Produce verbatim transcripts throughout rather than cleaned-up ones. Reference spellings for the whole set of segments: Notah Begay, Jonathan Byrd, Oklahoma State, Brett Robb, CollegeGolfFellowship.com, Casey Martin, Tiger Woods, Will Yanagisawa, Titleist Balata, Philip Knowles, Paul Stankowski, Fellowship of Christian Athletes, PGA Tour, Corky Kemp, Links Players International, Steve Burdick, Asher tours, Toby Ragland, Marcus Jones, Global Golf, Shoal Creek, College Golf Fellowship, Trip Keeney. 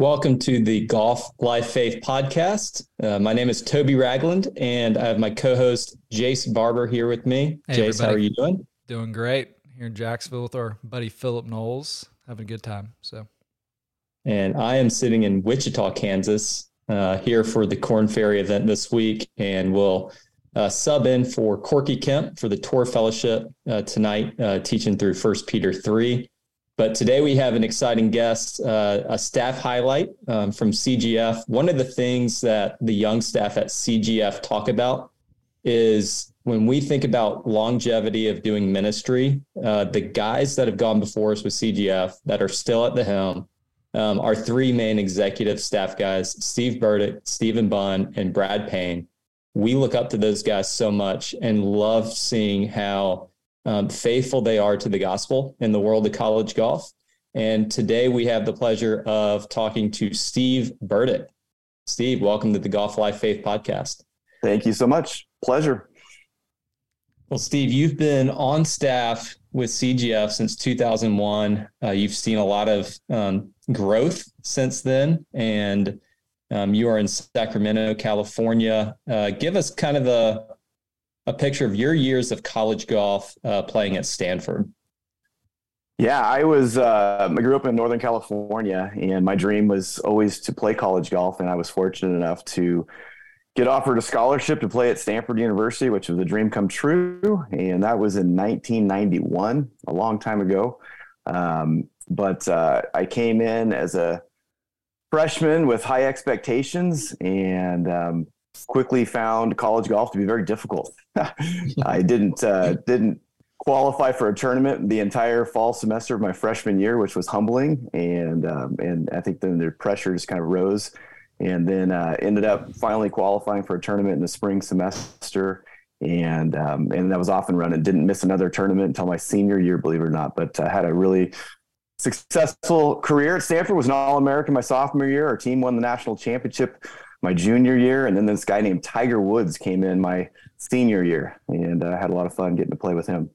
Welcome to the Golf Life Faith podcast. Uh, my name is Toby Ragland, and I have my co-host Jace Barber here with me. Hey, Jace, everybody. How are you doing? Doing great. Here in Jacksonville with our buddy Philip Knowles, having a good time. So, and I am sitting in Wichita, Kansas, uh, here for the Corn Ferry event this week, and we'll uh, sub in for Corky Kemp for the Tour Fellowship uh, tonight, uh, teaching through First Peter three. But today we have an exciting guest, uh, a staff highlight um, from C G F. One of the things that the young staff at C G F talk about is when we think about longevity of doing ministry, uh, the guys that have gone before us with C G F that are still at the helm um, are three main executive staff guys, Steve Burdick, Stephen Bunn, and Brad Payne. We look up to those guys so much and love seeing how Um, faithful they are to the gospel in the world of college golf. And today we have the pleasure of talking to Steve Burdick. Steve, welcome to the Golf Life Faith podcast. Thank you so much. Pleasure. Well, Steve, you've been on staff with C G F since two thousand one. Uh, you've seen a lot of um, growth since then, and um, you are in Sacramento, California. Uh, give us kind of a a picture of your years of college golf uh, playing at Stanford. Yeah, I was, uh, I grew up in Northern California, and my dream was always to play college golf. And I was fortunate enough to get offered a scholarship to play at Stanford University, which was a dream come true. And that was in nineteen ninety-one, a long time ago. Um, but uh, I came in as a freshman with high expectations, and um, quickly found college golf to be very difficult. I didn't uh, didn't qualify for a tournament the entire fall semester of my freshman year, which was humbling. And um, and I think then the pressure just kind of rose, and then uh, ended up finally qualifying for a tournament in the spring semester. And um, and that was off and running. Didn't miss another tournament until my senior year, believe it or not. But I had a really successful career at Stanford. Was an All-American my sophomore year. Our team won the national championship my junior year, and then this guy named Tiger Woods came in my senior year, and I uh, had a lot of fun getting to play with him.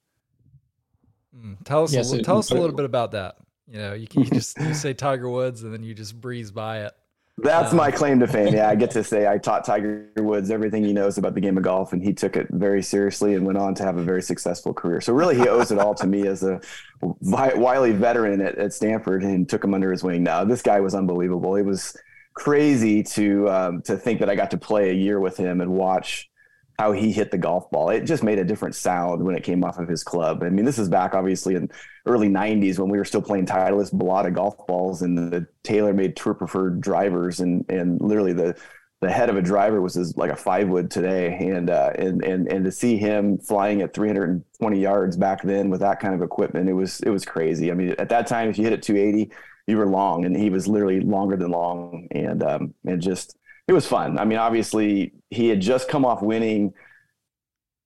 Mm, tell us, yeah, a, so, tell us a little bit about that. You know, you, you just you say Tiger Woods, and then you just breeze by it. That's um, my claim to fame. Yeah, I get to say I taught Tiger Woods everything he knows about the game of golf, and he took it very seriously and went on to have a very successful career. So really, he owes it all to me as a wily veteran at, at Stanford, and took him under his wing. Now, this guy was unbelievable. He was crazy to um, to think that I got to play a year with him and watch how he hit the golf ball. It just made a different sound when it came off of his club. I mean, this is back obviously in early nineties when we were still playing Titleist Balata golf balls and the TaylorMade Tour Preferred drivers, and and literally the the head of a driver was as, like a five wood today. And uh, and and and to see him flying at three hundred twenty yards back then with that kind of equipment, it was it was crazy. I mean, at that time, if you hit it two eighty. You were long, and he was literally longer than long. And, um, and just, it was fun. I mean, obviously he had just come off winning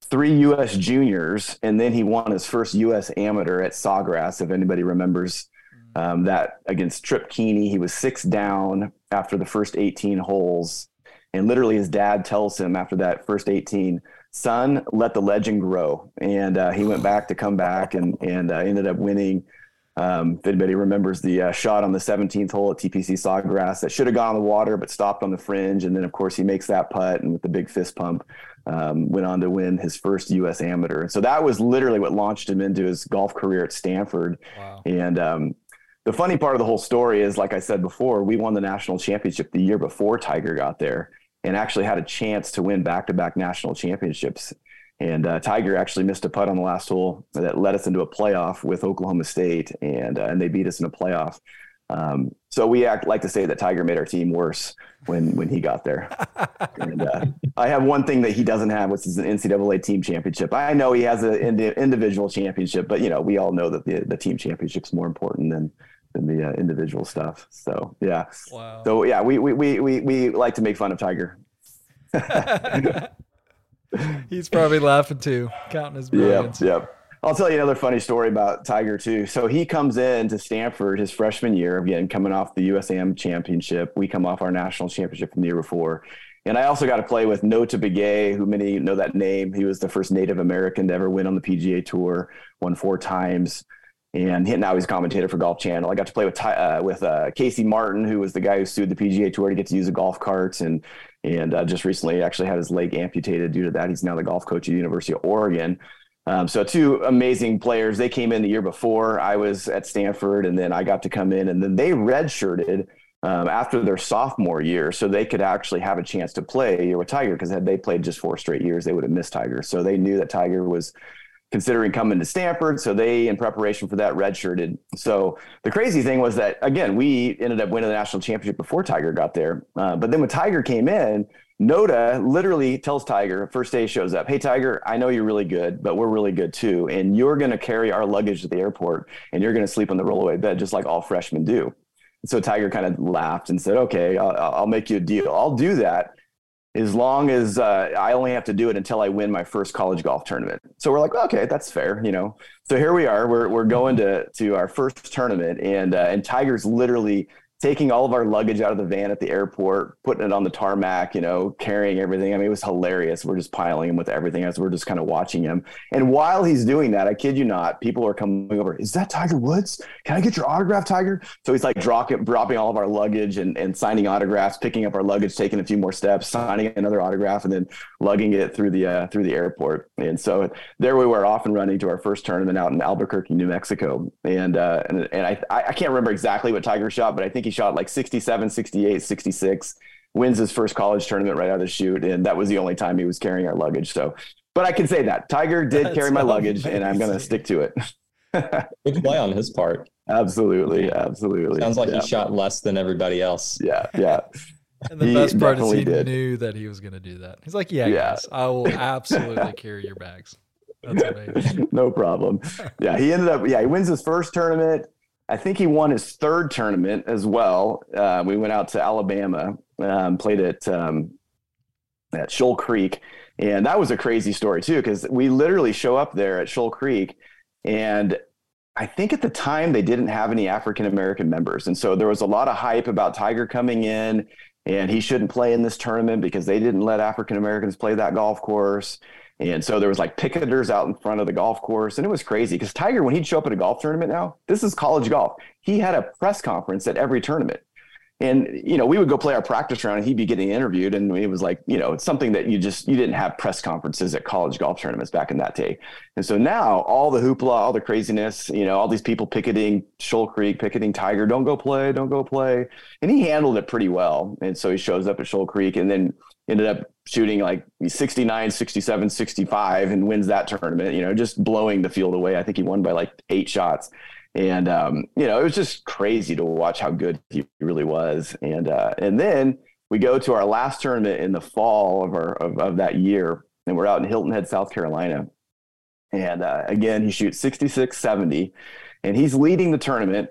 three U S juniors, and then he won his first U S amateur at Sawgrass. If anybody remembers um, that against Trip Keeney, he was six down after the first eighteen holes. And literally his dad tells him after that first eighteen, son, let the legend grow. And uh, he went back to come back and, and uh, ended up winning. Um, if anybody remembers the uh, shot on the seventeenth hole at T P C Sawgrass that should have gone on the water but stopped on the fringe, and then of course he makes that putt and with the big fist pump um, went on to win his first U S amateur. And so that was literally what launched him into his golf career at Stanford. Wow. And um, the funny part of the whole story is, like I said before, we won the national championship the year before Tiger got there and actually had a chance to win back-to-back national championships. And uh, Tiger actually missed a putt on the last hole that led us into a playoff with Oklahoma State, and uh, and they beat us in a playoff. Um, so we act like to say that Tiger made our team worse when when he got there. And uh, I have one thing that he doesn't have, which is an N C double A team championship. I know he has an indi- individual championship, but you know we all know that the the team championship's more important than than the uh, individual stuff. So yeah, wow. So yeah, we we we we we like to make fun of Tiger. He's probably laughing too, counting his brilliance. Yep, yep. I'll tell you another funny story about Tiger too. So he comes in to Stanford his freshman year, again, coming off the U S A M championship. We come off our national championship from the year before. And I also got to play with Notah Begay, who many know that name. He was the first Native American to ever win on the P G A Tour, won four times. And now he's a commentator for Golf Channel. I got to play with uh, with uh, Casey Martin, who was the guy who sued the P G A Tour to get to use a golf cart, and and uh, just recently actually had his leg amputated due to that. He's now the golf coach at the University of Oregon. Um, so two amazing players. They came in the year before I was at Stanford, and then I got to come in, and then they redshirted um, after their sophomore year, so they could actually have a chance to play a year with Tiger, because had they played just four straight years, they would have missed Tiger. So they knew that Tiger was considering coming to Stanford. So they, in preparation for that, redshirted. So the crazy thing was that, again, we ended up winning the national championship before Tiger got there. Uh, but then when Tiger came in, Notah literally tells Tiger, first day he shows up, "Hey, Tiger, I know you're really good, but we're really good too. And you're going to carry our luggage to the airport, and you're going to sleep on the rollaway bed, just like all freshmen do." And so Tiger kind of laughed and said, "Okay, I'll, I'll make you a deal. I'll do that, as long as uh, I only have to do it until I win my first college golf tournament." So we're like, okay, that's fair, you know. So here we are. We're we're going to to our first tournament, and uh, and Tiger's literally taking all of our luggage out of the van at the airport, putting it on the tarmac, you know, carrying everything. I mean, it was hilarious. We're just piling him with everything as we're just kind of watching him. And while he's doing that, I kid you not, people are coming over. "Is that Tiger Woods? Can I get your autograph, Tiger?" So he's like drop, dropping all of our luggage and, and signing autographs, picking up our luggage, taking a few more steps, signing another autograph, and then lugging it through the uh, through the airport. And so there we were, off and running to our first tournament out in Albuquerque, New Mexico. And uh, and, and I I can't remember exactly what Tiger shot, but I think he shot like sixty-seven, sixty-eight, sixty-six, wins his first college tournament right out of the chute. And that was the only time he was carrying our luggage. So, but I can say that Tiger did That's carry my amazing. luggage, and I'm going to stick to it. Good play on his part. Absolutely. Yeah. Absolutely. Sounds like yeah. he shot less than everybody else. Yeah. Yeah. And the he best part is he did. knew that he was going to do that. He's like, yeah, yeah. guys, I will absolutely carry your bags. That's amazing. No problem. Yeah. He ended up, yeah, he wins his first tournament. I think he won his third tournament as well. Uh, we went out to Alabama, um, played at um, at Shoal Creek, and that was a crazy story too, because we literally show up there at Shoal Creek, and I think at the time they didn't have any African American members, and so there was a lot of hype about Tiger coming in, and he shouldn't play in this tournament because they didn't let African Americans play that golf course. And so there was like picketers out in front of the golf course. And it was crazy because Tiger, when he'd show up at a golf tournament now, this is college golf, he had a press conference at every tournament. And, you know, we would go play our practice round and he'd be getting interviewed. And it was like, you know, it's something that you just, you didn't have press conferences at college golf tournaments back in that day. And so now all the hoopla, all the craziness, you know, all these people picketing Shoal Creek, picketing Tiger, "Don't go play, don't go play." And he handled it pretty well. And so he shows up at Shoal Creek and then ended up shooting like sixty-nine, sixty-seven, sixty-five and wins that tournament, you know, just blowing the field away. I think he won by like eight shots. And, um, you know, it was just crazy to watch how good he really was. And, uh, and then we go to our last tournament in the fall of our, of, of that year. And we're out in Hilton Head, South Carolina. And, uh, again, he shoots sixty-six, seventy and he's leading the tournament.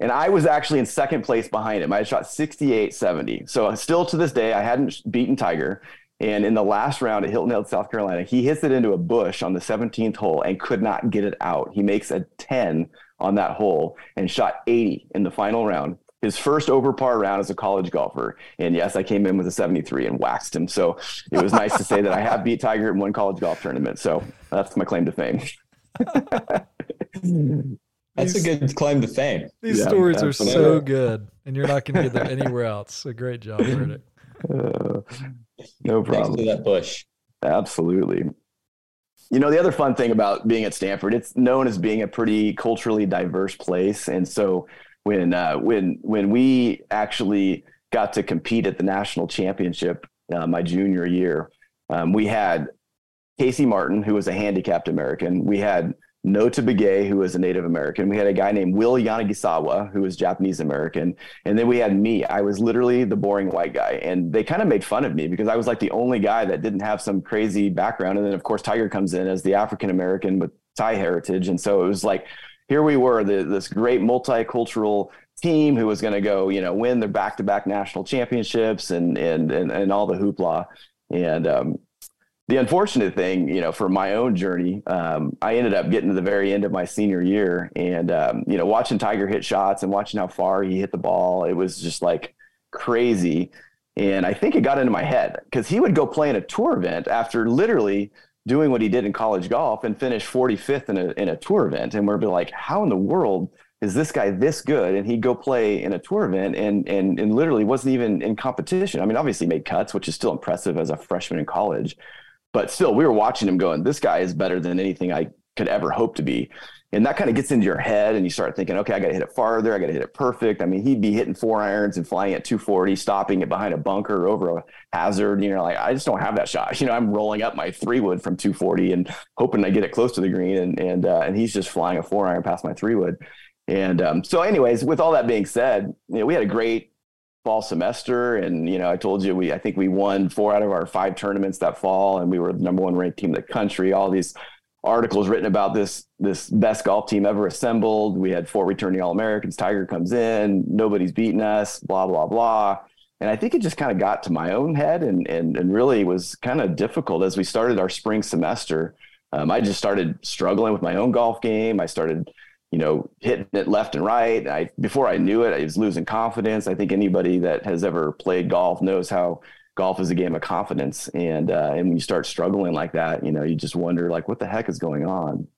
And I was actually in second place behind him. I had shot sixty-eight, seventy So still to this day, I hadn't beaten Tiger. And in the last round at Hilton Head, South Carolina, he hits it into a bush on the seventeenth hole and could not get it out. He makes a ten on that hole and shot eighty in the final round. His first over par round as a college golfer. And yes, I came in with a seventy-three and waxed him. So it was nice to say that I have beat Tiger in one college golf tournament. So that's my claim to fame. That's these, a good claim to fame. These yeah, stories are so good, and you're not going to get them anywhere else. So great job, Burdick. Uh, no problem. Thanks to that bush. Absolutely. You know, the other fun thing about being at Stanford, it's known as being a pretty culturally diverse place. And so when uh, when when we actually got to compete at the national championship uh, my junior year, um, we had Casey Martin, who was a handicapped American. We had Notah Begay, who was a Native American. We had a guy named Will Yanagisawa, who was Japanese American. And then we had me. I was literally the boring white guy. And they kind of made fun of me because I was like the only guy that didn't have some crazy background. And then, of course, Tiger comes in as the African American with Thai heritage. And so it was like, here we were, the, this great multicultural team who was going to go, you know, win their back-to-back national championships and and and, and all the hoopla. And, um, the unfortunate thing, you know, for my own journey, um, I ended up getting to the very end of my senior year and, um, you know, watching Tiger hit shots and watching how far he hit the ball. It was just like crazy. And I think it got into my head because he would go play in a tour event after literally doing what he did in college golf and finished forty-fifth in a in a tour event. And we're like, how in the world is this guy this good? And he'd go play in a tour event and and and literally wasn't even in competition. I mean, obviously made cuts, which is still impressive as a freshman in college, but still we were watching him going, this guy is better than anything I could ever hope to be. And that kind of gets into your head and you start thinking, okay, I got to hit it farther. I got to hit it perfect. I mean, he'd be hitting four irons and flying at two forty, stopping it behind a bunker over a hazard. You know, like, I just don't have that shot. You know, I'm rolling up my three wood from two forty and hoping I get it close to the green. And, and, uh, and he's just flying a four iron past my three wood. And um, so anyways, with all that being said, you know, we had a great fall semester. And, you know, I told you, we, I think we won four out of our five tournaments that fall, and we were the number one ranked team in the country. All these articles written about this, this best golf team ever assembled. We had four returning All-Americans. Tiger comes in, nobody's beaten us, blah, blah, blah. And I think it just kind of got to my own head and, and, and really was kind of difficult as we started our spring semester. Um, I just started struggling with my own golf game. I started, you know, hitting it left and right. I, before I knew it, I was losing confidence. I think anybody that has ever played golf knows how golf is a game of confidence. And, uh, and when you start struggling like that, you know, you just wonder like, what the heck is going on?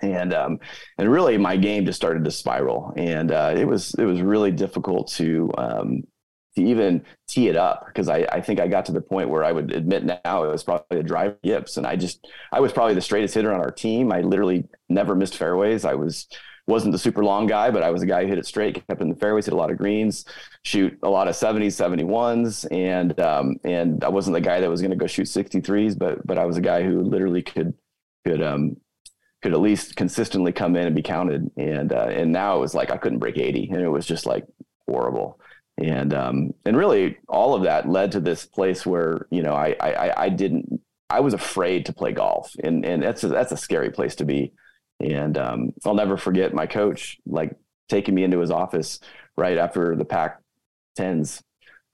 And, um, and really my game just started to spiral, and, uh, it was, it was really difficult to, um, to even tee it up. Cause I, I think I got to the point where I would admit now it was probably a drive yips. And I just, I was probably the straightest hitter on our team. I literally never missed fairways. I was, wasn't the super long guy, but I was a guy who hit it straight, kept in the fairways, hit a lot of greens, shoot a lot of seventies, seventy-ones. And, um, and I wasn't the guy that was going to go shoot sixty-threes, but, but I was a guy who literally could, could, um, could at least consistently come in and be counted. And, uh, and now it was like, I couldn't break eighty, and it was just like horrible. And, um, and really all of that led to this place where, you know, I, I, I didn't, I was afraid to play golf, and, and that's a, that's a scary place to be. And um, I'll never forget my coach, like, taking me into his office right after the Pac tens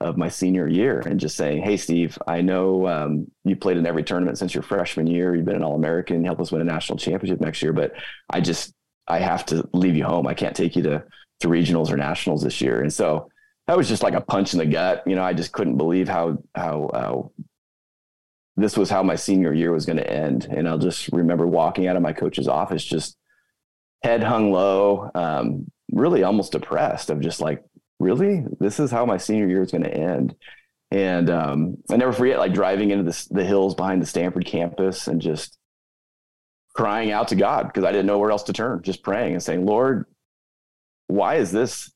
of my senior year and just saying, hey, Steve, I know um, you played in every tournament since your freshman year. You've been an All-American, help us win a national championship next year. But I just, I have to leave you home. I can't take you to, to regionals or nationals this year. And so that was just like a punch in the gut. You know, I just couldn't believe how, how, how, this was how my senior year was going to end. And I'll just remember walking out of my coach's office, just head hung low, um, really almost depressed of just like, really, this is how my senior year is going to end. And um, I never forget like driving into the, the hills behind the Stanford campus and just crying out to God, because I didn't know where else to turn, just praying and saying, Lord, why is this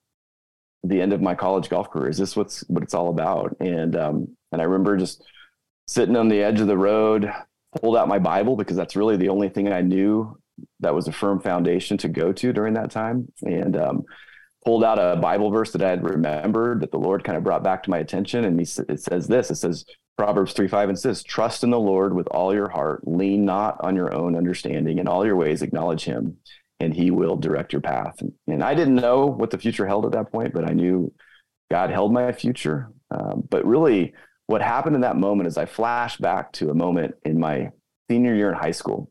the end of my college golf career? Is this what's what it's all about? And um, and I remember just sitting on the edge of the road, pulled out my Bible, because that's really the only thing I knew that was a firm foundation to go to during that time. And um, pulled out a Bible verse that I had remembered that the Lord kind of brought back to my attention. And he sa- it says this, it says Proverbs three, five, and says, trust in the Lord with all your heart, lean not on your own understanding, in all your ways acknowledge him, and he will direct your path. And, and I didn't know what the future held at that point, but I knew God held my future. Um, but really, what happened in that moment is I flashed back to a moment in my senior year in high school.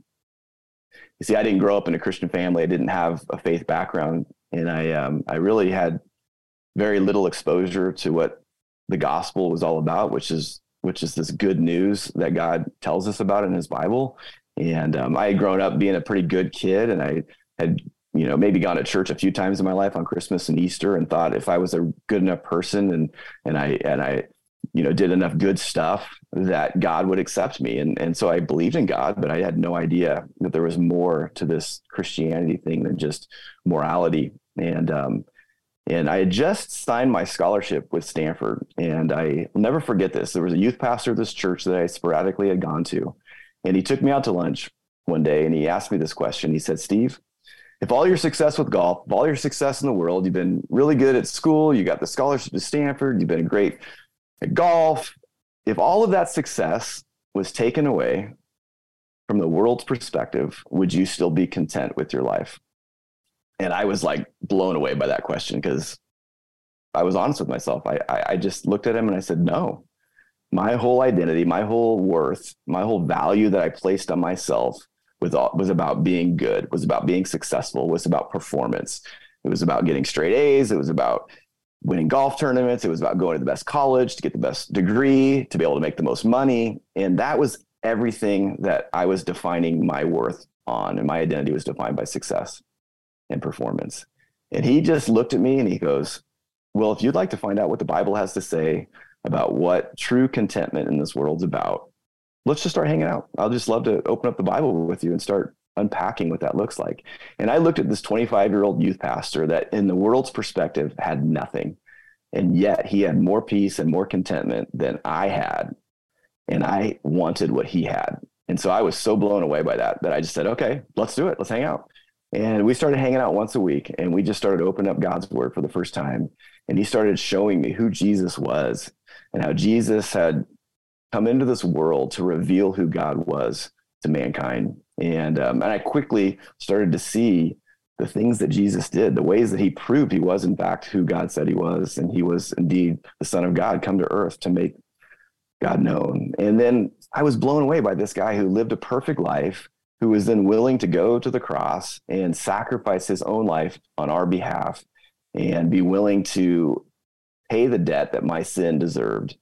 You see, I didn't grow up in a Christian family. I didn't have a faith background. And I, um, I really had very little exposure to what the gospel was all about, which is, which is this good news that God tells us about in his Bible. And um, I had grown up being a pretty good kid, and I had, you know, maybe gone to church a few times in my life on Christmas and Easter, and thought if I was a good enough person and, and I, and I, you know, did enough good stuff that God would accept me. And and so I believed in God, but I had no idea that there was more to this Christianity thing than just morality. And, um, and I had just signed my scholarship with Stanford, and I will never forget this. There was a youth pastor at this church that I sporadically had gone to, and he took me out to lunch one day, and he asked me this question. He said, Steve, if all your success with golf, if all your success in the world, you've been really good at school, you got the scholarship to Stanford, you've been a great at golf, if all of that success was taken away from the world's perspective, would you still be content with your life? And I was like blown away by that question, because I was honest with myself. I, I I just looked at him and I said, no, my whole identity, my whole worth, my whole value that I placed on myself was all, was about being good, was about being successful, was about performance. It was about getting straight A's. It was about winning golf tournaments. It was about going to the best college to get the best degree, to be able to make the most money. And that was everything that I was defining my worth on, and my identity was defined by success and performance. And he just looked at me and he goes, well, if you'd like to find out what the Bible has to say about what true contentment in this world's about, let's just start hanging out. I'll just love to open up the Bible with you and start unpacking what that looks like. And I looked at this twenty-five-year-old youth pastor that in the world's perspective had nothing. And yet he had more peace and more contentment than I had. And I wanted what he had. And so I was so blown away by that, that I just said, okay, let's do it. Let's hang out. And we started hanging out once a week, and we just started opening up God's word for the first time. And he started showing me who Jesus was and how Jesus had come into this world to reveal who God was to mankind. And, um, and I quickly started to see the things that Jesus did, the ways that he proved he was in fact who God said he was. And he was indeed the Son of God come to earth to make God known. And then I was blown away by this guy who lived a perfect life, who was then willing to go to the cross and sacrifice his own life on our behalf and be willing to pay the debt that my sin deserved.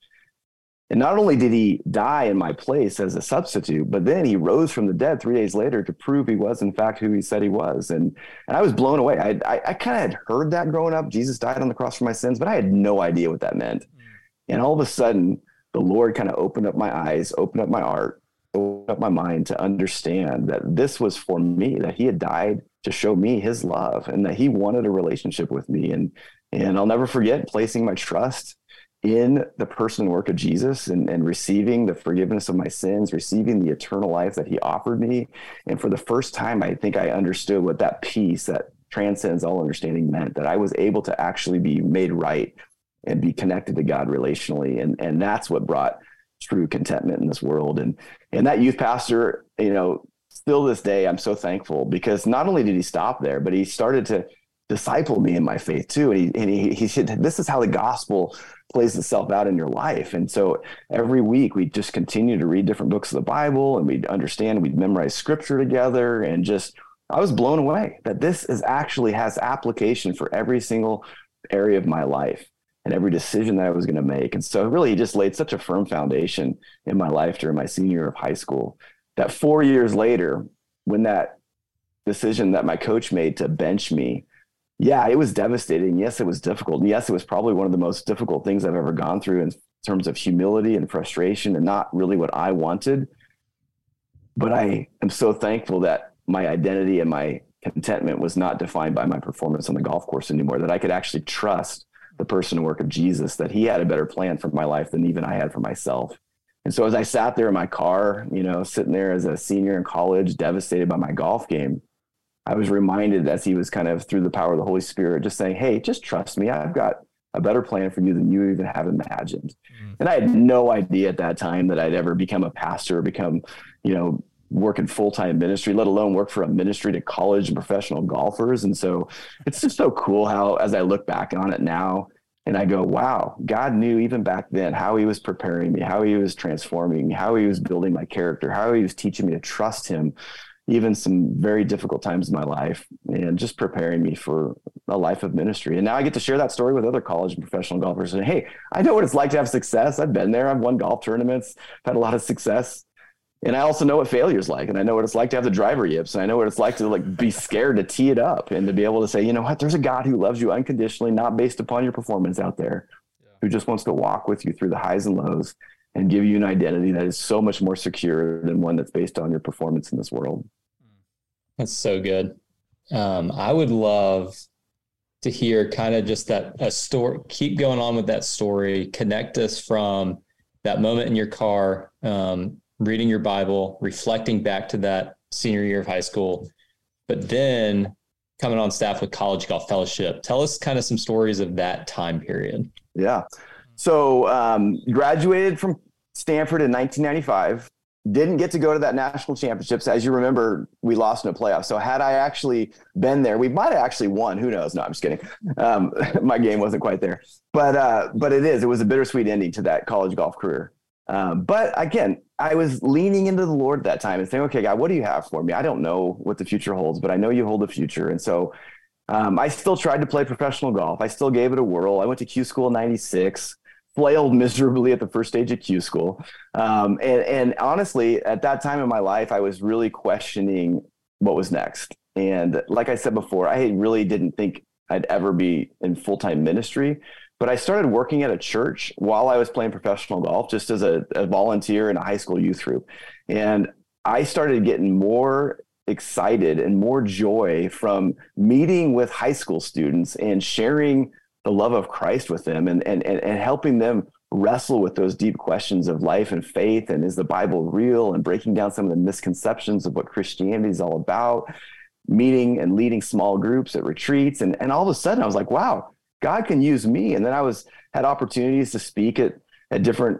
And not only did he die in my place as a substitute, but then he rose from the dead three days later to prove he was, in fact, who he said he was. And and I was blown away. I I, I kind of had heard that growing up. Jesus died on the cross for my sins, but I had no idea what that meant. And all of a sudden, the Lord kind of opened up my eyes, opened up my heart, opened up my mind to understand that this was for me, that he had died to show me his love and that he wanted a relationship with me. And, and I'll never forget placing my trust in the person and work of Jesus and, and receiving the forgiveness of my sins, receiving the eternal life that he offered me. And for the first time, I think I understood what that peace that transcends all understanding meant, that I was able to actually be made right and be connected to God relationally. And, and that's what brought true contentment in this world. And, and that youth pastor, you know, still this day, I'm so thankful because not only did he stop there, but he started to disciple me in my faith too. And he, and he, he said, this is how the gospel plays itself out in your life. And so every week we just continue to read different books of the Bible and we'd understand, we'd memorize scripture together. And just, I was blown away that this is actually has application for every single area of my life and every decision that I was going to make. And so really, he just laid such a firm foundation in my life during my senior year of high school that four years later, when that decision that my coach made to bench me, yeah, it was devastating. Yes, it was difficult. And yes, it was probably one of the most difficult things I've ever gone through in terms of humility and frustration and not really what I wanted. But I am so thankful that my identity and my contentment was not defined by my performance on the golf course anymore, that I could actually trust the person and work of Jesus, that he had a better plan for my life than even I had for myself. And so as I sat there in my car, you know, sitting there as a senior in college, devastated by my golf game, I was reminded as he was kind of through the power of the Holy Spirit, just saying, hey, just trust me. I've got a better plan for you than you even have imagined. Mm-hmm. And I had no idea at that time that I'd ever become a pastor or become, you know, work in full-time ministry, let alone work for a ministry to college and professional golfers. And so it's just so cool how, as I look back on it now and I go, wow, God knew even back then how he was preparing me, how he was transforming me, how he was building my character, how he was teaching me to trust him, even some very difficult times in my life, and just preparing me for a life of ministry. And now I get to share that story with other college and professional golfers and, hey, I know what it's like to have success. I've been there. I've won golf tournaments, had a lot of success. And I also know what failure is like, and I know what it's like to have the driver yips, and I know what it's like to like be scared to tee it up and to be able to say, you know what, there's a God who loves you unconditionally, not based upon your performance out there, yeah. who just wants to walk with you through the highs and lows and give you an identity that is so much more secure than one that's based on your performance in this world. That's so good. Um, I would love to hear kind of just that a story, keep going on with that story, connect us from that moment in your car, um, reading your Bible, reflecting back to that senior year of high school, but then coming on staff with College Golf Fellowship. Tell us kind of some stories of that time period. Yeah. So um, graduated from Stanford in nineteen ninety-five, didn't get to go to that national championships. As you remember, we lost in a playoff. So had I actually been there, we might've actually won. Who knows? No, I'm just kidding. Um, my game wasn't quite there, but, uh, but it is, it was a bittersweet ending to that college golf career. Um, but again, I was leaning into the Lord at that time and saying, okay, God, what do you have for me? I don't know what the future holds, but I know you hold the future. And so um, I still tried to play professional golf. I still gave it a whirl. I went to Q School in ninety-six, flailed miserably at the first stage of Q school. Um, and, and honestly, at that time in my life, I was really questioning what was next. And like I said before, I really didn't think I'd ever be in full-time ministry, but I started working at a church while I was playing professional golf, just as a, a volunteer in a high school youth group. And I started getting more excited and more joy from meeting with high school students and sharing the love of Christ with them, and, and, and, and helping them wrestle with those deep questions of life and faith. And is the Bible real? And breaking down some of the misconceptions of what Christianity is all about, meeting and leading small groups at retreats. And, and all of a sudden I was like, wow, God can use me. And then I was, had opportunities to speak at, at different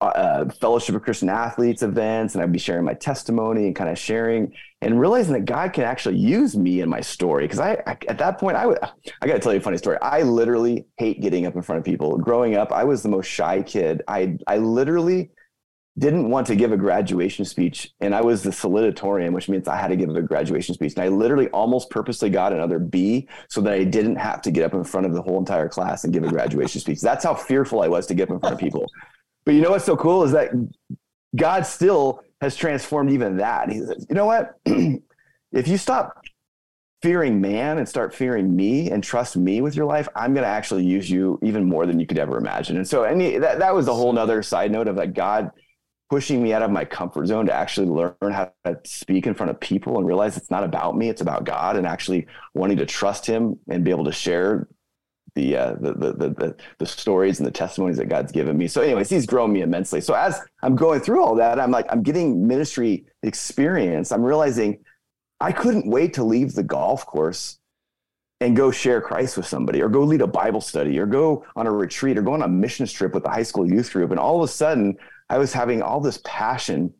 uh, Fellowship of Christian Athletes events. And I'd be sharing my testimony and kind of sharing and realizing that God can actually use me in my story. Cause I, I at that point I would, I gotta tell you a funny story. I literally hate getting up in front of people. Growing up, I was the most shy kid. I, I literally didn't want to give a graduation speech. And I was the salutatorian, which means I had to give a graduation speech. And I literally almost purposely got another B so that I didn't have to get up in front of the whole entire class and give a graduation speech. That's how fearful I was to get up in front of people. But you know what's so cool is that God still has transformed even that. He says, you know what? If you stop fearing man and start fearing me and trust me with your life, I'm going to actually use you even more than you could ever imagine. And so any, that, that was a whole nother side note of that God pushing me out of my comfort zone to actually learn how to speak in front of people and realize it's not about me, it's about God, and actually wanting to trust him and be able to share the, uh, the, the, the, the stories and the testimonies that God's given me. So anyways, he's grown me immensely. So as I'm going through all that, I'm like, I'm getting ministry experience. I'm realizing I couldn't wait to leave the golf course and go share Christ with somebody, or go lead a Bible study, or go on a retreat, or go on a missions trip with the high school youth group. And all of a sudden I was having all this passion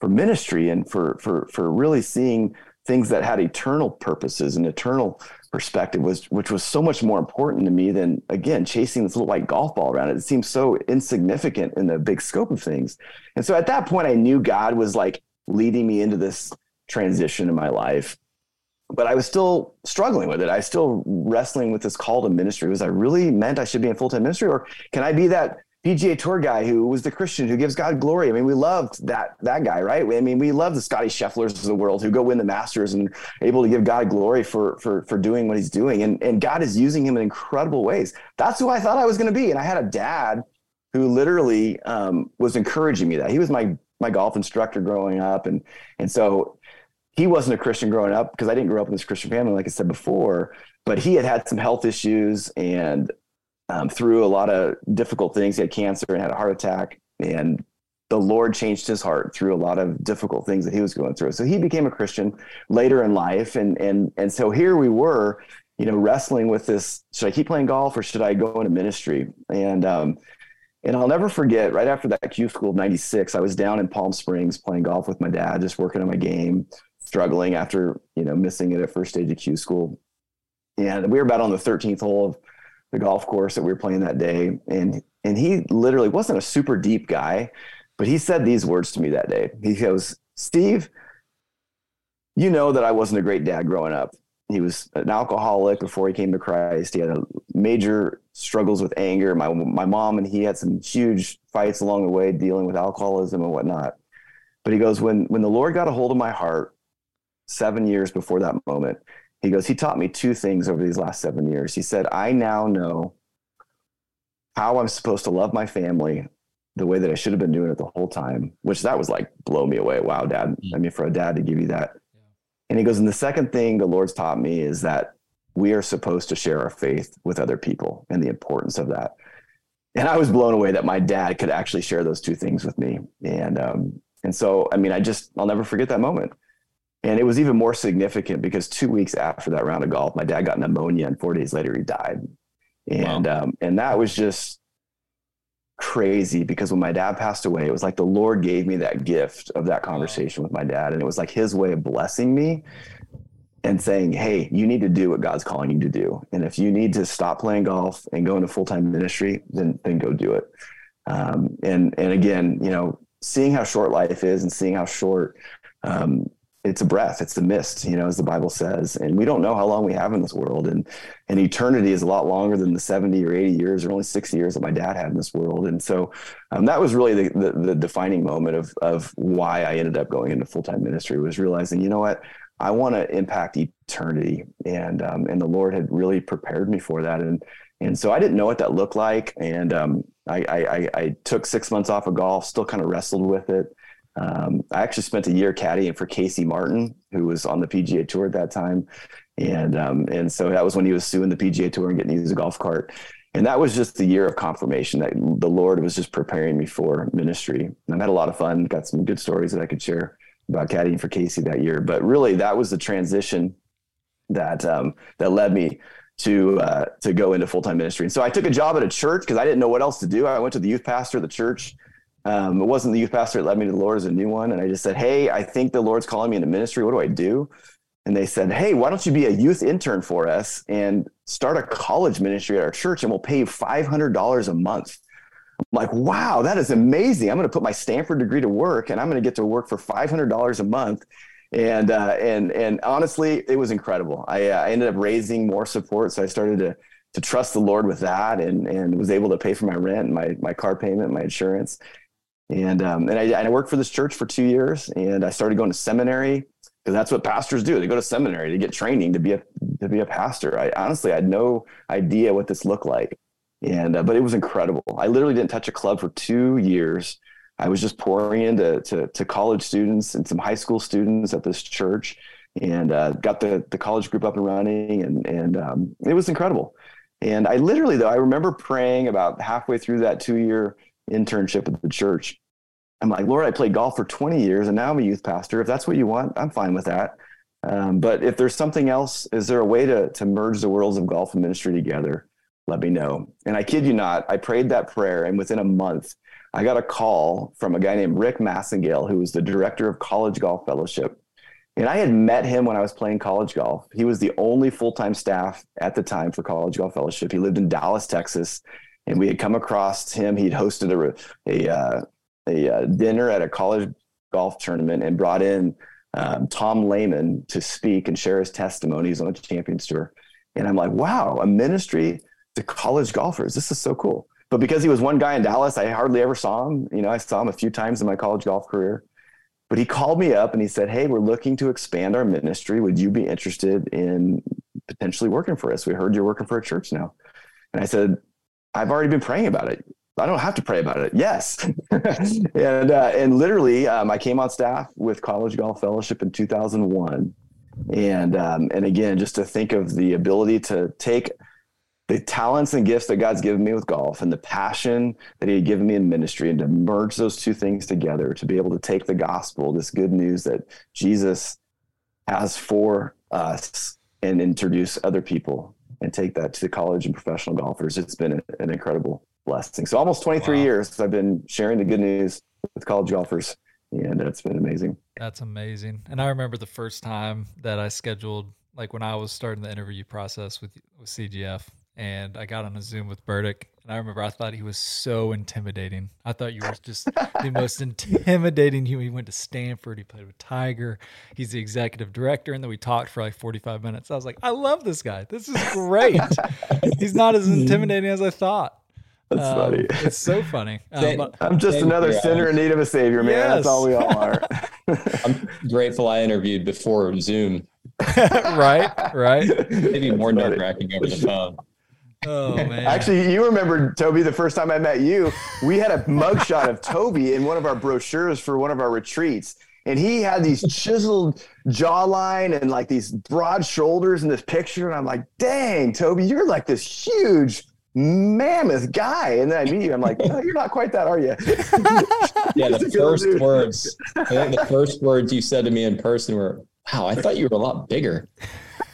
for ministry and for, for, for really seeing things that had eternal purposes and eternal perspective, was, which was so much more important to me than, again, chasing this little white golf ball around. It seemed so insignificant in the big scope of things. And so at that point, I knew God was like leading me into this transition in my life, but I was still struggling with it. I was still wrestling with this call to ministry. Was I really meant I should be in full-time ministry, or can I be that P G A Tour guy who was the Christian who gives God glory? I mean, we loved that that guy, right? I mean, we love the Scotty Schefflers of the world who go win the Masters and able to give God glory for for for doing what he's doing. And, and God is using him in incredible ways. That's who I thought I was going to be. And I had a dad who literally um, was encouraging me that. He was my my golf instructor growing up. And, and so he wasn't a Christian growing up because I didn't grow up in this Christian family, like I said before, but he had had some health issues and Um, through a lot of difficult things. He had cancer and had a heart attack, and the Lord changed his heart through a lot of difficult things that he was going through. So he became a Christian later in life. And, and, and so here we were, you know, wrestling with this, should I keep playing golf or should I go into ministry? And, um, and I'll never forget, right after that Q school of ninety-six, I was down in Palm Springs playing golf with my dad, just working on my game, struggling after, you know, missing it at first stage of Q school. And we were about on the thirteenth hole of the golf course that we were playing that day. And, and he literally wasn't a super deep guy, but he said these words to me that day. He goes, "Steve, you know that I wasn't a great dad growing up." He was an alcoholic before he came to Christ. He had a major struggles with anger. My, my mom and he had some huge fights along the way dealing with alcoholism and whatnot. But he goes, when, when the Lord got a hold of my heart seven years before that moment, he goes, he taught me two things over these last seven years. He said, I now know how I'm supposed to love my family the way that I should have been doing it the whole time, which that was like, blow me away. Wow, Dad. I mean, for a dad to give you that. Yeah. And he goes, and the second thing the Lord's taught me is that we are supposed to share our faith with other people and the importance of that. And I was blown away that my dad could actually share those two things with me. And, um, and so, I mean, I just, I'll never forget that moment. And it was even more significant because two weeks after that round of golf, my dad got pneumonia, and four days later he died. And, wow. um, and that was just crazy because when my dad passed away, it was like the Lord gave me that gift of that conversation wow. with my dad. And it was like his way of blessing me and saying, hey, you need to do what God's calling you to do. And if you need to stop playing golf and go into full-time ministry, then, then go do it. Um, and, and again, you know, seeing how short life is and seeing how short, um, it's a breath, it's a mist, you know, as the Bible says, and we don't know how long we have in this world. And, and eternity is a lot longer than the seventy or eighty years or only sixty years that my dad had in this world. And so um, that was really the, the, the defining moment of, of why I ended up going into full-time ministry, was realizing, you know what, I want to impact eternity. And, um, and the Lord had really prepared me for that. And, and so I didn't know what that looked like. And um, I, I, I took six months off of golf, still kind of wrestled with it. Um, I actually spent a year caddying for Casey Martin, who was on the P G A Tour at that time. And, um, and so that was when he was suing the P G A Tour and getting used as a golf cart. And that was just the year of confirmation that the Lord was just preparing me for ministry. And I've had a lot of fun, got some good stories that I could share about caddying for Casey that year. But really that was the transition that, um, that led me to, uh, to go into full-time ministry. And so I took a job at a church cause I didn't know what else to do. I went to the youth pastor of the church. Um, it wasn't the youth pastor that led me to the Lord, as a new one. And I just said, hey, I think the Lord's calling me into ministry. What do I do? And they said, hey, why don't you be a youth intern for us and start a college ministry at our church, and we'll pay you five hundred dollars a month. I'm like, wow, that is amazing. I'm going to put my Stanford degree to work, and I'm going to get to work for five hundred dollars a month. And, uh, and, and honestly, it was incredible. I, uh, I ended up raising more support. So I started to, to trust the Lord with that, and, and was able to pay for my rent, and my, my car payment, my insurance. And, um, and I, and I worked for this church for two years and I started going to seminary, because that's what pastors do. They go to seminary to get training, to be a, to be a pastor. I honestly, I had no idea what this looked like. And, uh, but it was incredible. I literally didn't touch a club for two years. I was just pouring into to, to college students and some high school students at this church, and, uh, got the, the college group up and running, and, and, um, it was incredible. And I literally, though, I remember praying about halfway through that two year internship at the church. I'm like, Lord, I played golf for twenty years and now I'm a youth pastor. If that's what you want, I'm fine with that. Um, but if there's something else, is there a way to to merge the worlds of golf and ministry together? Let me know. And I kid you not, I prayed that prayer, and within a month, I got a call from a guy named Rick Massengale, who was the director of College Golf Fellowship. And I had met him when I was playing college golf. He was the only full-time staff at the time for College Golf Fellowship. He lived in Dallas, Texas, and we had come across him. He'd hosted a, a uh, a uh, dinner at a college golf tournament, and brought in um, Tom Lehman to speak and share his testimonies on the Champions Tour. And I'm like, wow, a ministry to college golfers. This is so cool. But because he was one guy in Dallas, I hardly ever saw him. You know, I saw him a few times in my college golf career, but he called me up and he said, hey, we're looking to expand our ministry. Would you be interested in potentially working for us? We heard you're working for a church now. And I said, I've already been praying about it. I don't have to pray about it. Yes. and uh, and literally, um, I came on staff with College Golf Fellowship in two thousand one. And um, and again, just to think of the ability to take the talents and gifts that God's given me with golf and the passion that he had given me in ministry, and to merge those two things together, to be able to take the gospel, this good news that Jesus has for us, and introduce other people and take that to the college and professional golfers. It's been an incredible blessing. So almost twenty-three wow. years I've been sharing the good news with college golfers, and it's been amazing. That's amazing. And I remember the first time that I scheduled, like when I was starting the interview process with, with C G F, and I got on a Zoom with Burdick, and I remember I thought he was so intimidating. I thought you were just the most intimidating human. He went to Stanford. He played with Tiger. He's the executive director. And then we talked for like forty-five minutes. I was like, I love this guy. This is great. He's not as intimidating as I thought. That's um, funny. It's so funny. Um, I'm just another sinner in need of a savior, man. Yes. That's all we all are. I'm grateful I interviewed before Zoom. right, right. Maybe that's more nerve-wracking over the phone. Oh man! Actually, you remember, Toby, the first time I met you, we had a mugshot of Toby in one of our brochures for one of our retreats. And he had these chiseled jawline and like these broad shoulders in this picture. And I'm like, dang, Toby, you're like this huge mammoth guy. And then I meet you, I'm like, no, you're not quite that, are you? Yeah, the first words I think the first words you said to me in person were, wow, I thought you were a lot bigger.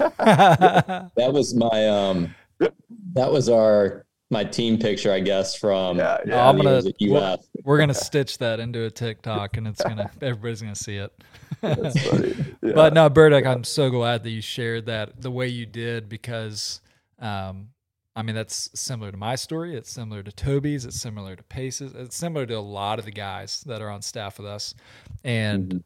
That was my um that was our my team picture, I guess, from yeah, yeah. Oh, I'm gonna, U F. We're gonna stitch that into a TikTok, and it's gonna everybody's gonna see it. That's funny. Yeah. But no, Burdick, I'm so glad that you shared that the way you did, because um I mean, that's similar to my story. It's similar to Toby's. It's similar to Pace's. It's similar to a lot of the guys that are on staff with us. And mm-hmm.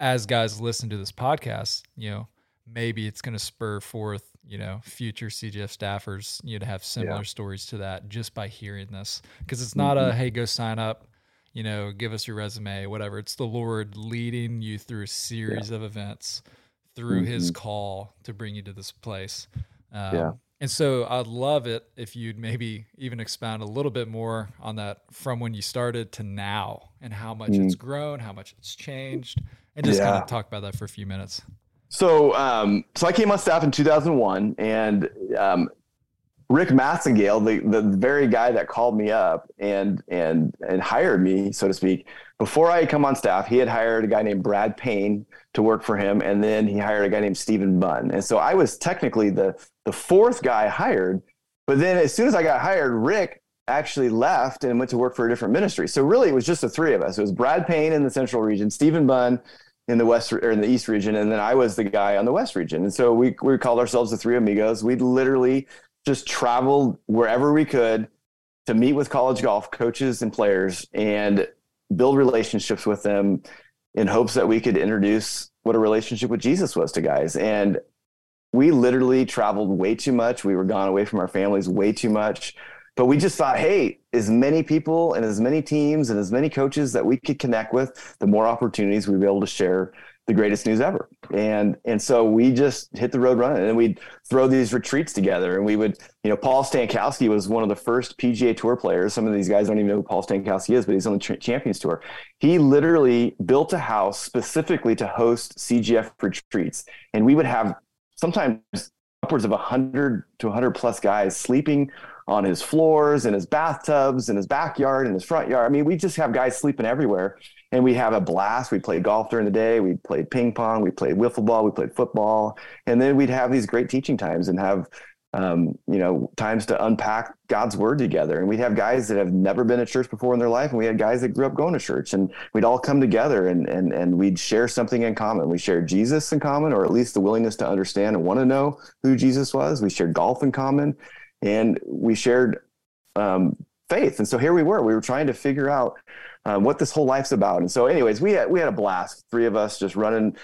as guys listen to this podcast, you know, maybe it's going to spur forth, you know, future C G F staffers, you know, to have similar yeah. stories to that just by hearing this. Because it's not mm-hmm. a, hey, go sign up, you know, give us your resume, whatever. It's the Lord leading you through a series yeah. of events through mm-hmm. his call to bring you to this place. Um, yeah. And so I'd love it if you'd maybe even expound a little bit more on that from when you started to now and how much mm. it's grown, how much it's changed, and just yeah. kind of talk about that for a few minutes. So, um, so I came on staff in two thousand one, and um, Rick Massengale, the, the very guy that called me up and and and hired me, so to speak, before I had come on staff, he had hired a guy named Brad Payne to work for him, and then he hired a guy named Stephen Bunn. And so I was technically the the fourth guy hired, but then as soon as I got hired, Rick actually left and went to work for a different ministry. So really, it was just the three of us. It was Brad Payne in the central region, Stephen Bunn in the west or in the east region, and then I was the guy on the west region. And so we we called ourselves the Three Amigos. We'd literally just traveled wherever we could to meet with college golf coaches and players and build relationships with them in hopes that we could introduce what a relationship with Jesus was to guys. And we literally traveled way too much. We were gone away from our families way too much. But we just thought, hey, as many people and as many teams and as many coaches that we could connect with, the more opportunities we'd be able to share the greatest news ever. And and so we just hit the road running, and we'd throw these retreats together. And we would, you know, Paul Stankowski was one of the first P G A Tour players. Some of these guys don't even know who Paul Stankowski is, but he's on the Champions Tour. He literally built a house specifically to host C G F retreats. And we would have sometimes upwards of one hundred to one hundred plus guys sleeping on his floors and his bathtubs and his backyard and his front yard. I mean, we just have guys sleeping everywhere, and we have a blast. We played golf during the day. We played ping pong. We played wiffle ball. We played football. And then we'd have these great teaching times and have, um, you know, times to unpack God's word together. And we'd have guys that have never been at church before in their life. And we had guys that grew up going to church, and we'd all come together and, and, and we'd share something in common. We shared Jesus in common, or at least the willingness to understand and want to know who Jesus was. We shared golf in common. And we shared um, faith. And so here we were, we were trying to figure out uh, what this whole life's about. And so anyways, we had, we had a blast, three of us just running,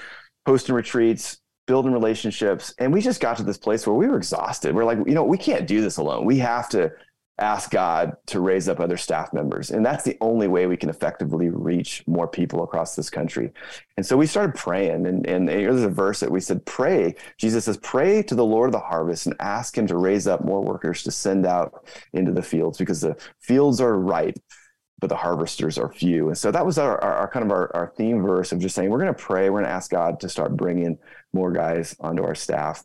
hosting retreats, building relationships. And we just got to this place where we were exhausted. We're like, you know, we can't do this alone. We have to ask God to raise up other staff members. And that's the only way we can effectively reach more people across this country. And so we started praying. And, and there's a verse that we said, pray. Jesus says, pray to the Lord of the harvest and ask him to raise up more workers to send out into the fields, because the fields are ripe, but the harvesters are few. And so that was our, our, our kind of our, our theme verse of just saying, we're going to pray. We're going to ask God to start bringing more guys onto our staff.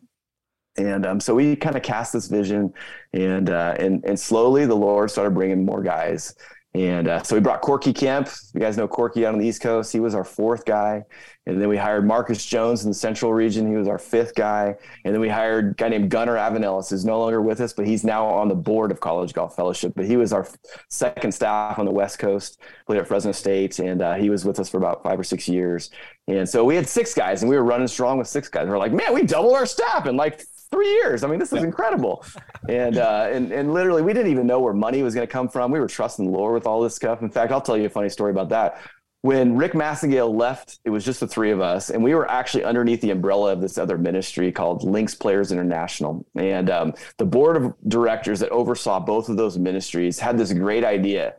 And um, so we kind of cast this vision, and uh, and and slowly the Lord started bringing more guys. And uh, so we brought Corky Kemp. You guys know Corky out on the East Coast. He was our fourth guy. And then we hired Marcus Jones in the Central Region. He was our fifth guy. And then we hired a guy named Gunnar Avanelis, who's no longer with us, but he's now on the board of College Golf Fellowship. But he was our second staff on the West Coast, played at Fresno State. And uh, he was with us for about five or six years. And so we had six guys, and we were running strong with six guys. And we're like, man, we doubled our staff in like three years. I mean, this is incredible. And, uh, and, and literally we didn't even know where money was going to come from. We were trusting the Lord with all this stuff. In fact, I'll tell you a funny story about that. When Rick Massengale left, it was just the three of us. And we were actually underneath the umbrella of this other ministry called Links Players International. And, um, the board of directors that oversaw both of those ministries had this great idea.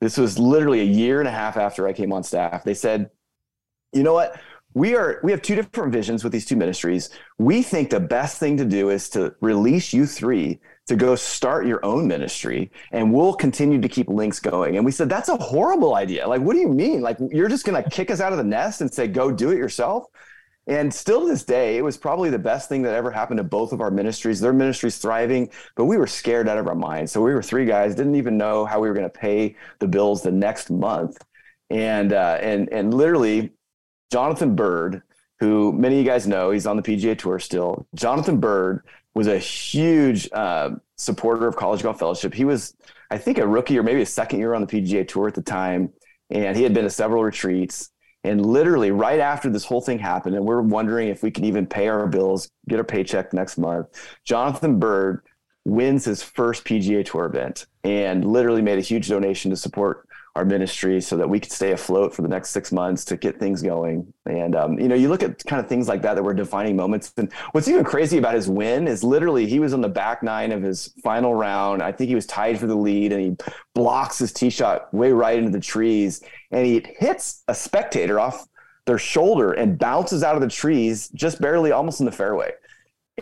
This was literally a year and a half after I came on staff. They said, you know what? We are, we have two different visions with these two ministries. We think the best thing to do is to release you three to go start your own ministry, and we'll continue to keep Links going. And we said, that's a horrible idea. Like, what do you mean? Like, you're just going to kick us out of the nest and say, go do it yourself. And still to this day, it was probably the best thing that ever happened to both of our ministries. Their ministries thriving, but we were scared out of our minds. So we were three guys, didn't even know how we were going to pay the bills the next month. And, uh, and, and literally, Jonathan Byrd, who many of you guys know, he's on the P G A Tour still. Jonathan Byrd was a huge uh, supporter of College Golf Fellowship. He was, I think, a rookie or maybe a second year on the P G A Tour at the time, and he had been to several retreats. And literally right after this whole thing happened, and we were wondering if we could even pay our bills, get our paycheck next month, Jonathan Byrd wins his first P G A Tour event and literally made a huge donation to support our ministry so that we could stay afloat for the next six months to get things going. And, um, you know, you look at kind of things like that, that were defining moments. And what's even crazy about his win is literally he was on the back nine of his final round. I think he was tied for the lead, and he blocks his tee shot way right into the trees, and he hits a spectator off their shoulder and bounces out of the trees, just barely, almost in the fairway.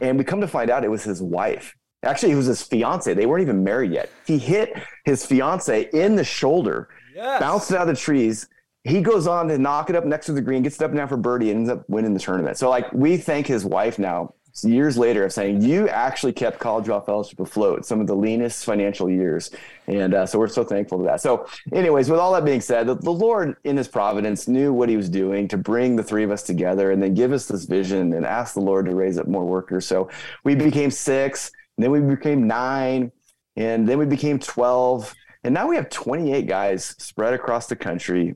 And we come to find out it was his wife. Actually, it was his fiance. They weren't even married yet. He hit his fiance in the shoulder. Yes. Bounced out of the trees. He goes on to knock it up next to the green, gets it up and down for birdie, and ends up winning the tournament. So, like, we thank his wife now, years later, of saying, you actually kept College Golf Fellowship afloat, some of the leanest financial years. And uh, so we're so thankful to that. So anyways, with all that being said, the, the Lord in his providence knew what he was doing to bring the three of us together and then give us this vision and ask the Lord to raise up more workers. So we became six, and then we became nine, and then we became twelve. And now we have twenty-eight guys spread across the country,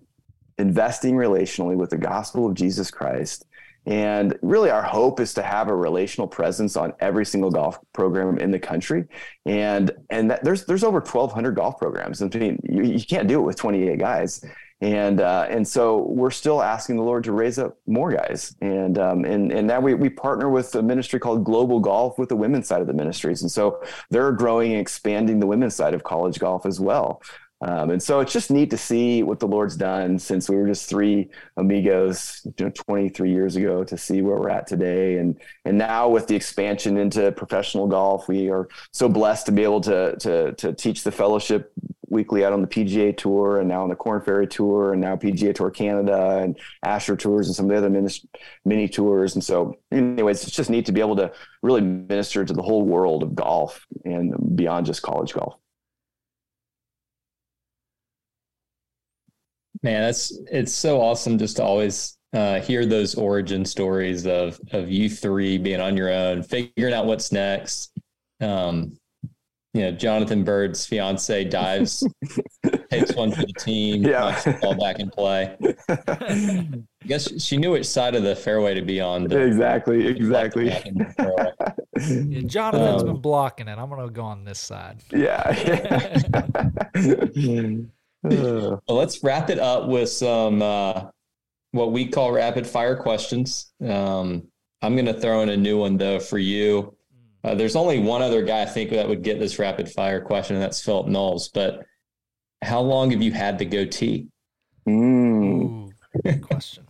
investing relationally with the gospel of Jesus Christ. And really our hope is to have a relational presence on every single golf program in the country. And, and that, there's, there's over twelve hundred golf programs. I mean, you, you can't do it with twenty-eight guys. And, uh, and so we're still asking the Lord to raise up more guys. And, um, and, and now we, we partner with a ministry called Global Golf with the women's side of the ministries. And so they're growing and expanding the women's side of college golf as well. Um, and so it's just neat to see what the Lord's done since we were just three amigos, you know, twenty-three years ago, to see where we're at today. And, and now with the expansion into professional golf, we are so blessed to be able to, to, to teach the fellowship weekly out on the P G A Tour, and now on the Corn Ferry Tour, and now P G A Tour Canada and Asher Tours and some of the other minis- mini tours. And so anyways, it's just neat to be able to really minister to the whole world of golf and beyond just college golf. Man, that's, it's so awesome just to always uh, hear those origin stories of, of you three being on your own, figuring out what's next. Um, you know, Jonathan Byrd's fiance dives, takes one for the team, yeah. knocks the ball back in play. I guess she knew which side of the fairway to be on. To, exactly, exactly. Yeah, Jonathan's um, been blocking it. I'm going to go on this side. Yeah. yeah. Well, let's wrap it up with some uh, what we call rapid fire questions. Um, I'm going to throw in a new one, though, for you. Uh, there's only one other guy I think that would get this rapid fire question, and that's Philip Knowles. But how long have you had the goatee? Mm. Ooh, good question.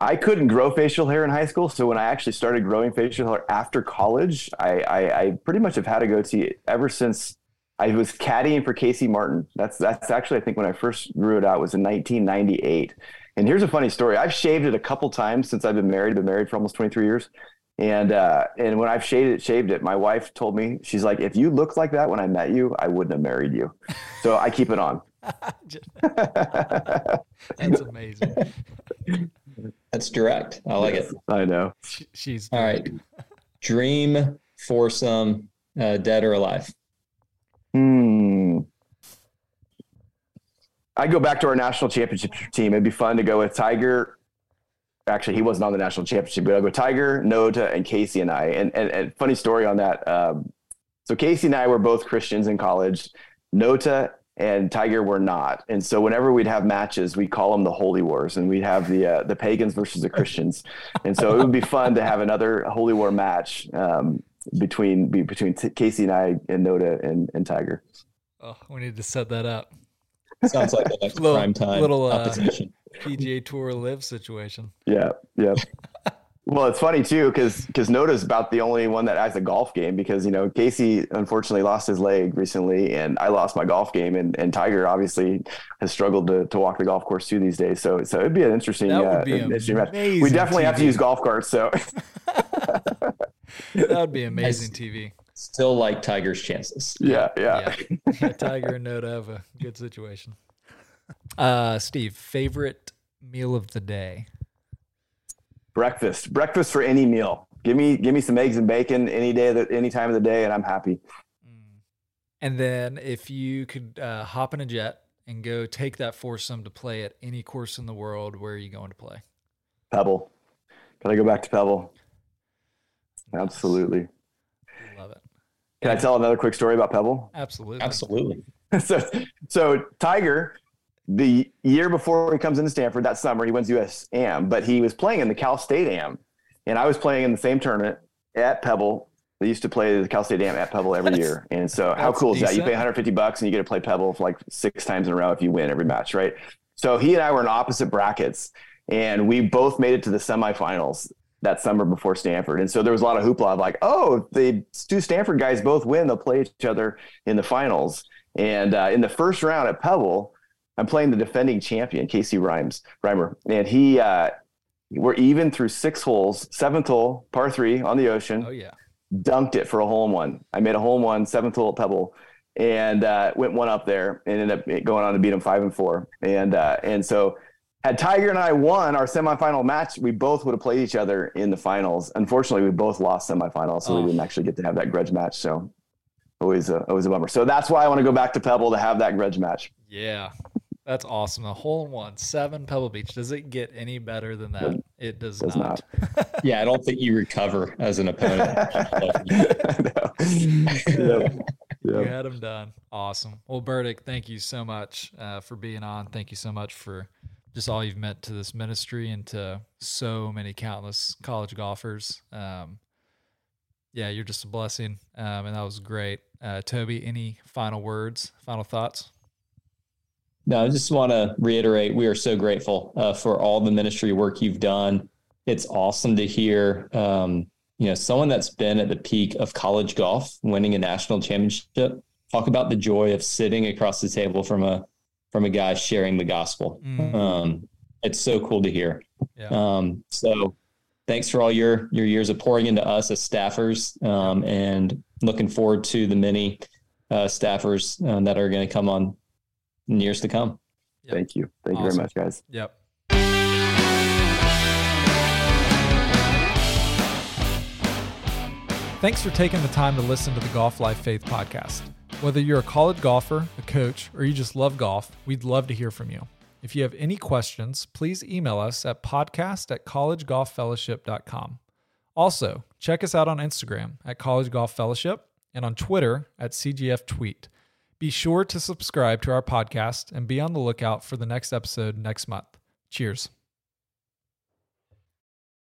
I couldn't grow facial hair in high school, so when I actually started growing facial hair after college, I, I, I pretty much have had a goatee ever since. I was caddying for Casey Martin. That's that's actually, I think, when I first grew it out, was in nineteen ninety-eight. And here's a funny story. I've shaved it a couple times since I've been married. I've been married for almost twenty-three years. And uh, and when I've shaved it, shaved it, my wife told me, she's like, if you looked like that when I met you, I wouldn't have married you. So I keep it on. That's amazing. That's direct. I like yes, it. I know. She's all right. Dream foursome, uh, dead or alive. Hmm. I go back to our national championship team. It'd be fun to go with Tiger. Actually, he wasn't on the national championship, but I'll go Tiger, Notah, and Casey and I. And, and, and funny story on that. Um, so Casey and I were both Christians in college. Notah and Tiger were not. And so whenever we'd have matches, we call them the Holy Wars, and we'd have the uh, the pagans versus the Christians. And so it would be fun to have another Holy War match. Um, between between T- Casey and I and Notah and, and Tiger. Oh, we need to set that up. Sounds like a nice little, prime time little uh, P G A Tour live situation. Yeah, yeah. Well, it's funny too, because because Notah's about the only one that has a golf game, because, you know, Casey unfortunately lost his leg recently, and I lost my golf game, and, and Tiger obviously has struggled to, to walk the golf course too these days. So so it'd be an interesting, that would uh, be interesting match. We definitely T V. Have to use golf carts. So. That would be amazing I T V. Still like Tiger's chances. Yeah, yeah. yeah. yeah Tiger and Notah have a good situation. Uh, Steve, favorite meal of the day? Breakfast. Breakfast for any meal. Give me, give me some eggs and bacon any day, that any time of the day, and I'm happy. And then, if you could uh, hop in a jet and go take that foursome to play at any course in the world, where are you going to play? Pebble. Gotta go back to Pebble. Absolutely. Love it. Can I tell another quick story about Pebble? Absolutely. Absolutely. so, so Tiger, the year before he comes into Stanford that summer, he wins U S A M, but he was playing in the Cal State A M, and I was playing in the same tournament at Pebble. They used to play the Cal State A M at Pebble every that's, year. And so how cool is decent. that? You pay one hundred fifty bucks and you get to play Pebble like six times in a row if you win every match, right? So he and I were in opposite brackets, and we both made it to the semifinals that summer before Stanford. And so there was a lot of hoopla of like, oh, the two Stanford guys both win, they'll play each other in the finals. And uh, in the first round at Pebble, I'm playing the defending champion, Casey Rimes, Reimer. And he, uh, we're even through six holes, seventh hole, par three on the ocean. Oh, yeah. Dunked it for a hole in one. I made a hole in one, seventh hole at Pebble, and uh, went one up there and ended up going on to beat him five and four. And uh, and so had Tiger and I won our semifinal match, we both would have played each other in the finals. Unfortunately, we both lost semifinals, so oh. we didn't actually get to have that grudge match. So always a, always a bummer. So that's why I want to go back to Pebble to have that grudge match. Yeah, that's awesome. A hole in one, seven, Pebble Beach. Does it get any better than that? It does, does not. not. Yeah, I don't think you recover as an opponent. no. Yep. You yep. had him done. Awesome. Well, Burdick, thank you so much uh, for being on. Thank you so much for just all you've meant to this ministry and to so many countless college golfers. Um, yeah, you're just a blessing. Um, and that was great. Uh, Toby, any final words, final thoughts? No, I just want to reiterate, we are so grateful uh, for all the ministry work you've done. It's awesome to hear, um, you know, someone that's been at the peak of college golf, winning a national championship, talk about the joy of sitting across the table from a from a guy sharing the gospel. Mm. Um, it's so cool to hear. Yeah. Um, so thanks for all your, your years of pouring into us as staffers, um, and looking forward to the many uh, staffers uh, that are going to come on in years to come. Yep. Thank you. Thank awesome. you very much, guys. Yep. Thanks for taking the time to listen to the Golf Life Faith podcast. Whether you're a college golfer, a coach, or you just love golf, we'd love to hear from you. If you have any questions, please email us at podcast at collegegolffellowship.com. Also, check us out on Instagram at College Golf Fellowship and on Twitter at C G F Tweet. Be sure to subscribe to our podcast and be on the lookout for the next episode next month. Cheers.